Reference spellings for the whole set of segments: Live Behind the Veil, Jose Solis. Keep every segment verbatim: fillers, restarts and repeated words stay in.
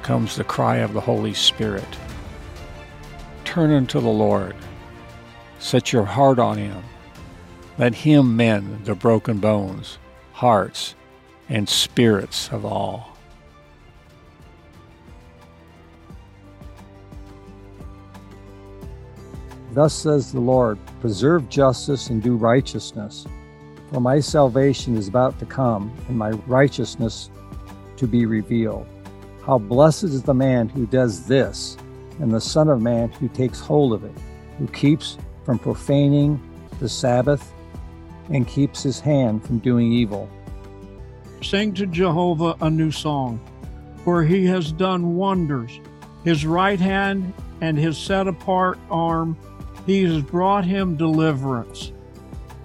comes the cry of the Holy Spirit. Turn unto the Lord. Set your heart on Him. Let Him mend the broken bones, hearts, and spirits of all. Thus says the Lord, preserve justice and do righteousness, for my salvation is about to come, and my righteousness to be revealed. How blessed is the man who does this, and the Son of Man who takes hold of it, who keeps from profaning the Sabbath, and keeps his hand from doing evil. Sing to Jehovah a new song, for He has done wonders. His right hand and His set-apart arm, He has brought Him deliverance.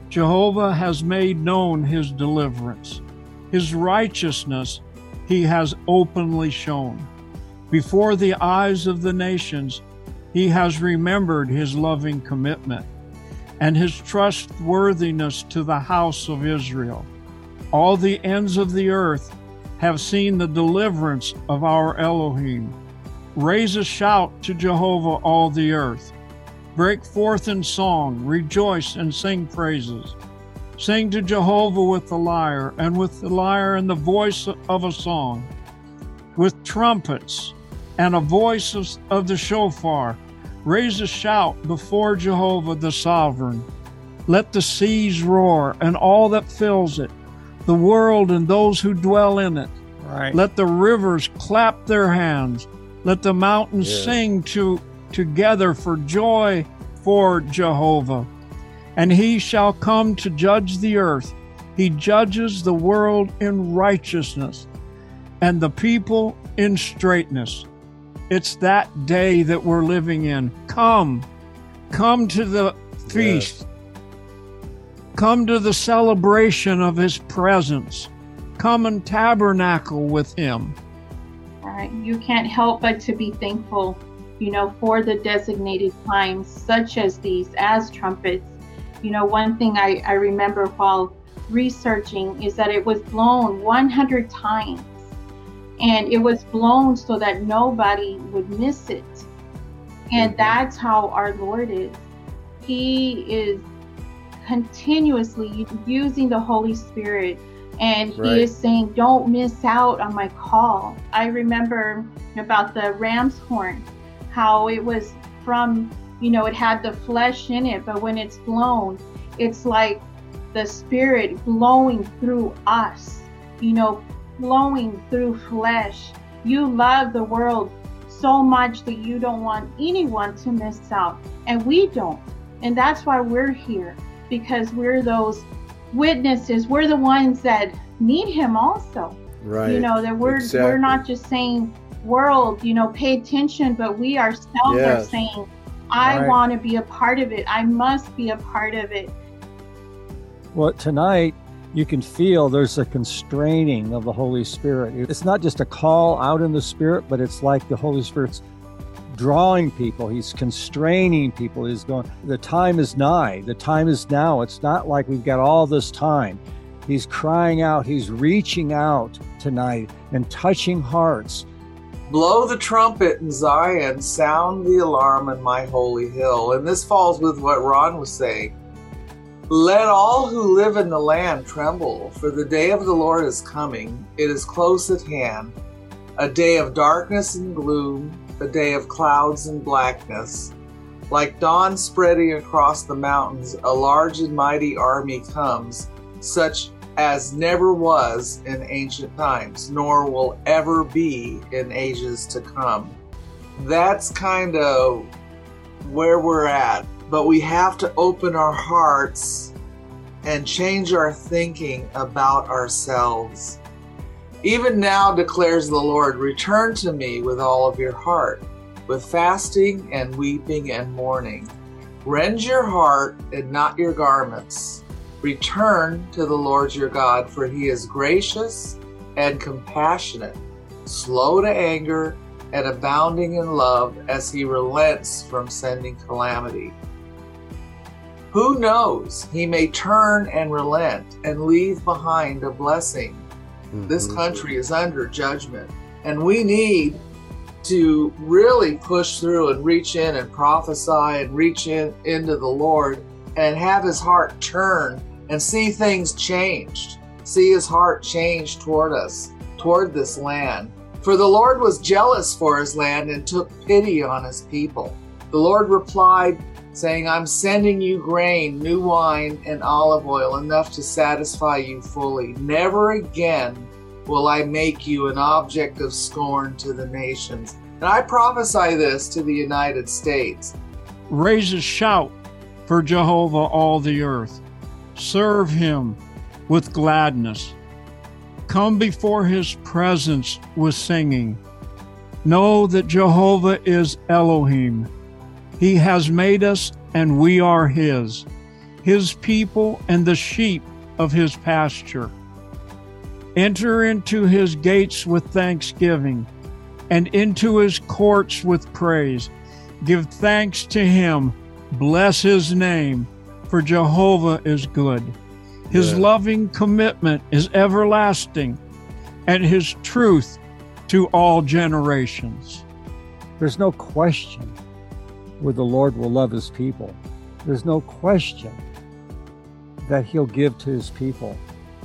Jehovah has made known His deliverance. His righteousness He has openly shown. Before the eyes of the nations, He has remembered His loving commitment and His trustworthiness to the house of Israel. All the ends of the earth have seen the deliverance of our Elohim. Raise a shout to Jehovah, all the earth. Break forth in song, rejoice and sing praises. Sing to Jehovah with the lyre, and with the lyre and the voice of a song, with trumpets and a voice of, of the shofar. Raise a shout before Jehovah the Sovereign. Let the seas roar and all that fills it, the world and those who dwell in it. Right. Let the rivers clap their hands. Let the mountains yeah. sing to, together for joy for Jehovah. And He shall come to judge the earth. He judges the world in righteousness and the people in straightness. It's that day that we're living in. Come, come to the feast. Yes. Come to the celebration of His presence. Come and tabernacle with Him. All right. You can't help but to be thankful, you know, for the designated times such as these, as trumpets. You know, one thing I, I remember while researching is that it was blown one hundred times, and it was blown so that nobody would miss it. And that's how our Lord is. He is continuously using the Holy Spirit, and right. He is saying, don't miss out on my call. I remember about the ram's horn, how it was from, you know, it had the flesh in it, but when it's blown, it's like the Spirit blowing through us, you know, blowing through flesh. You love the world so much that you don't want anyone to miss out, and we don't. And that's why we're here, because we're those witnesses. We're the ones that need Him also. Right. You know, that we're exactly. we're not just saying, world, you know, pay attention, but we ourselves yes. are saying, I right. want to be a part of it. I must be a part of it. Well, tonight you can feel there's a constraining of the Holy Spirit. It's not just a call out in the Spirit, but it's like the Holy Spirit's drawing people. He's constraining people. He's going, the time is nigh. The time is now. It's not like we've got all this time. He's crying out. He's reaching out tonight and touching hearts. Blow the trumpet in Zion, sound the alarm in my holy hill. And this falls with what Ron was saying. Let all who live in the land tremble, for the day of the Lord is coming. It is close at hand, a day of darkness and gloom, a day of clouds and blackness. Like dawn spreading across the mountains, a large and mighty army comes, such as never was in ancient times, nor will ever be in ages to come. That's kind of where we're at, but we have to open our hearts and change our thinking about ourselves. Even now declares the Lord, return to me with all of your heart, with fasting and weeping and mourning. Rend your heart and not your garments. Return to the Lord your God, for he is gracious and compassionate, slow to anger and abounding in love, as he relents from sending calamity. Who knows? He may turn and relent and leave behind a blessing. Mm-hmm. This country is under judgment, and we need to really push through and reach in and prophesy and reach in into the Lord and have his heart turn and see things changed. See his heart change toward us, toward this land. For the Lord was jealous for his land and took pity on his people. The Lord replied, saying, I'm sending you grain, new wine, and olive oil, enough to satisfy you fully. Never again will I make you an object of scorn to the nations. And I prophesy this to the United States. Raise a shout for Jehovah, all the earth. Serve him with gladness. Come before his presence with singing. Know that Jehovah is Elohim. He has made us, and we are his, his people and the sheep of his pasture. Enter into his gates with thanksgiving, and into his courts with praise. Give thanks to him. Bless his name, for Jehovah is good. His yeah. loving commitment is everlasting, and his truth to all generations. There's no question where the Lord will love his people. There's no question that he'll give to his people.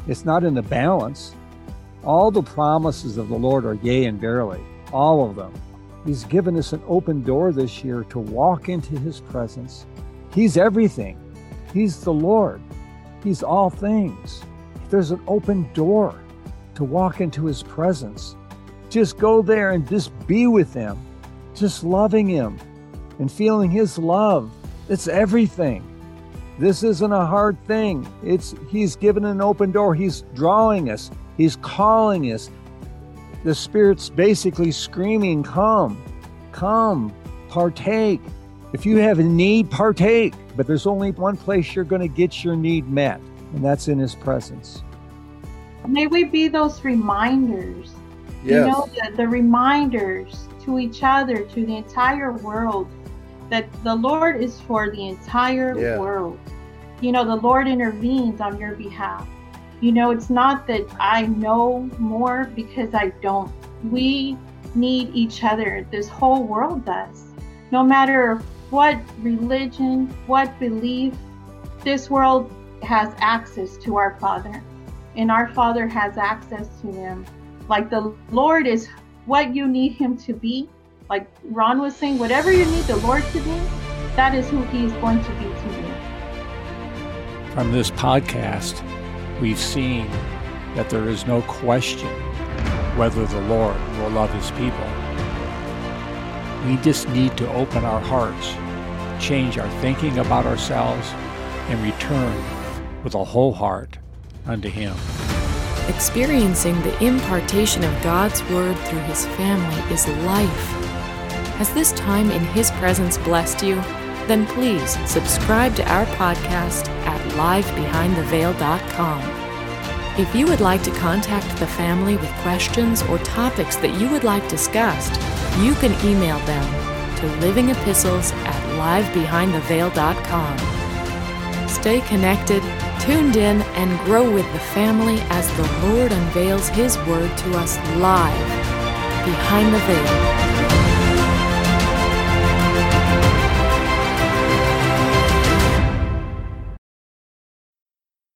It's not in the balance. All the promises of the Lord are yea and verily, all of them. He's given us an open door this year to walk into his presence. He's everything. He's the Lord. He's all things. There's an open door to walk into his presence. Just go there and just be with him, just loving him and feeling his love. It's everything. This isn't a hard thing. It's he's given an open door. He's drawing us. He's calling us. The Spirit's basically screaming, come, come, partake. If you have a need, partake. But there's only one place you're going to get your need met, and that's in his presence. May we be those reminders. Yes. You know, the, the reminders to each other, to the entire world, that the Lord is for the entire yeah. world. You know, the Lord intervenes on your behalf. You know, it's not that I know more because I don't. We need each other. This whole world does. No matter what religion, what belief, this world has access to our Father, and our Father has access to them. Like the Lord is what you need him to be. Like Ron was saying, whatever you need the Lord to be, that is who he's going to be to you. From this podcast, we've seen that there is no question whether the Lord will love his people. We just need to open our hearts, change our thinking about ourselves, and return with a whole heart unto him. Experiencing the impartation of God's word through his family is life. Has this time in his presence blessed you? Then please subscribe to our podcast at live behind the veil dot com. If you would like to contact the family with questions or topics that you would like discussed, you can email them to living epistles at live behind the veil dot com. Stay connected, tuned in, and grow with the family as the Lord unveils his word to us live behind the veil.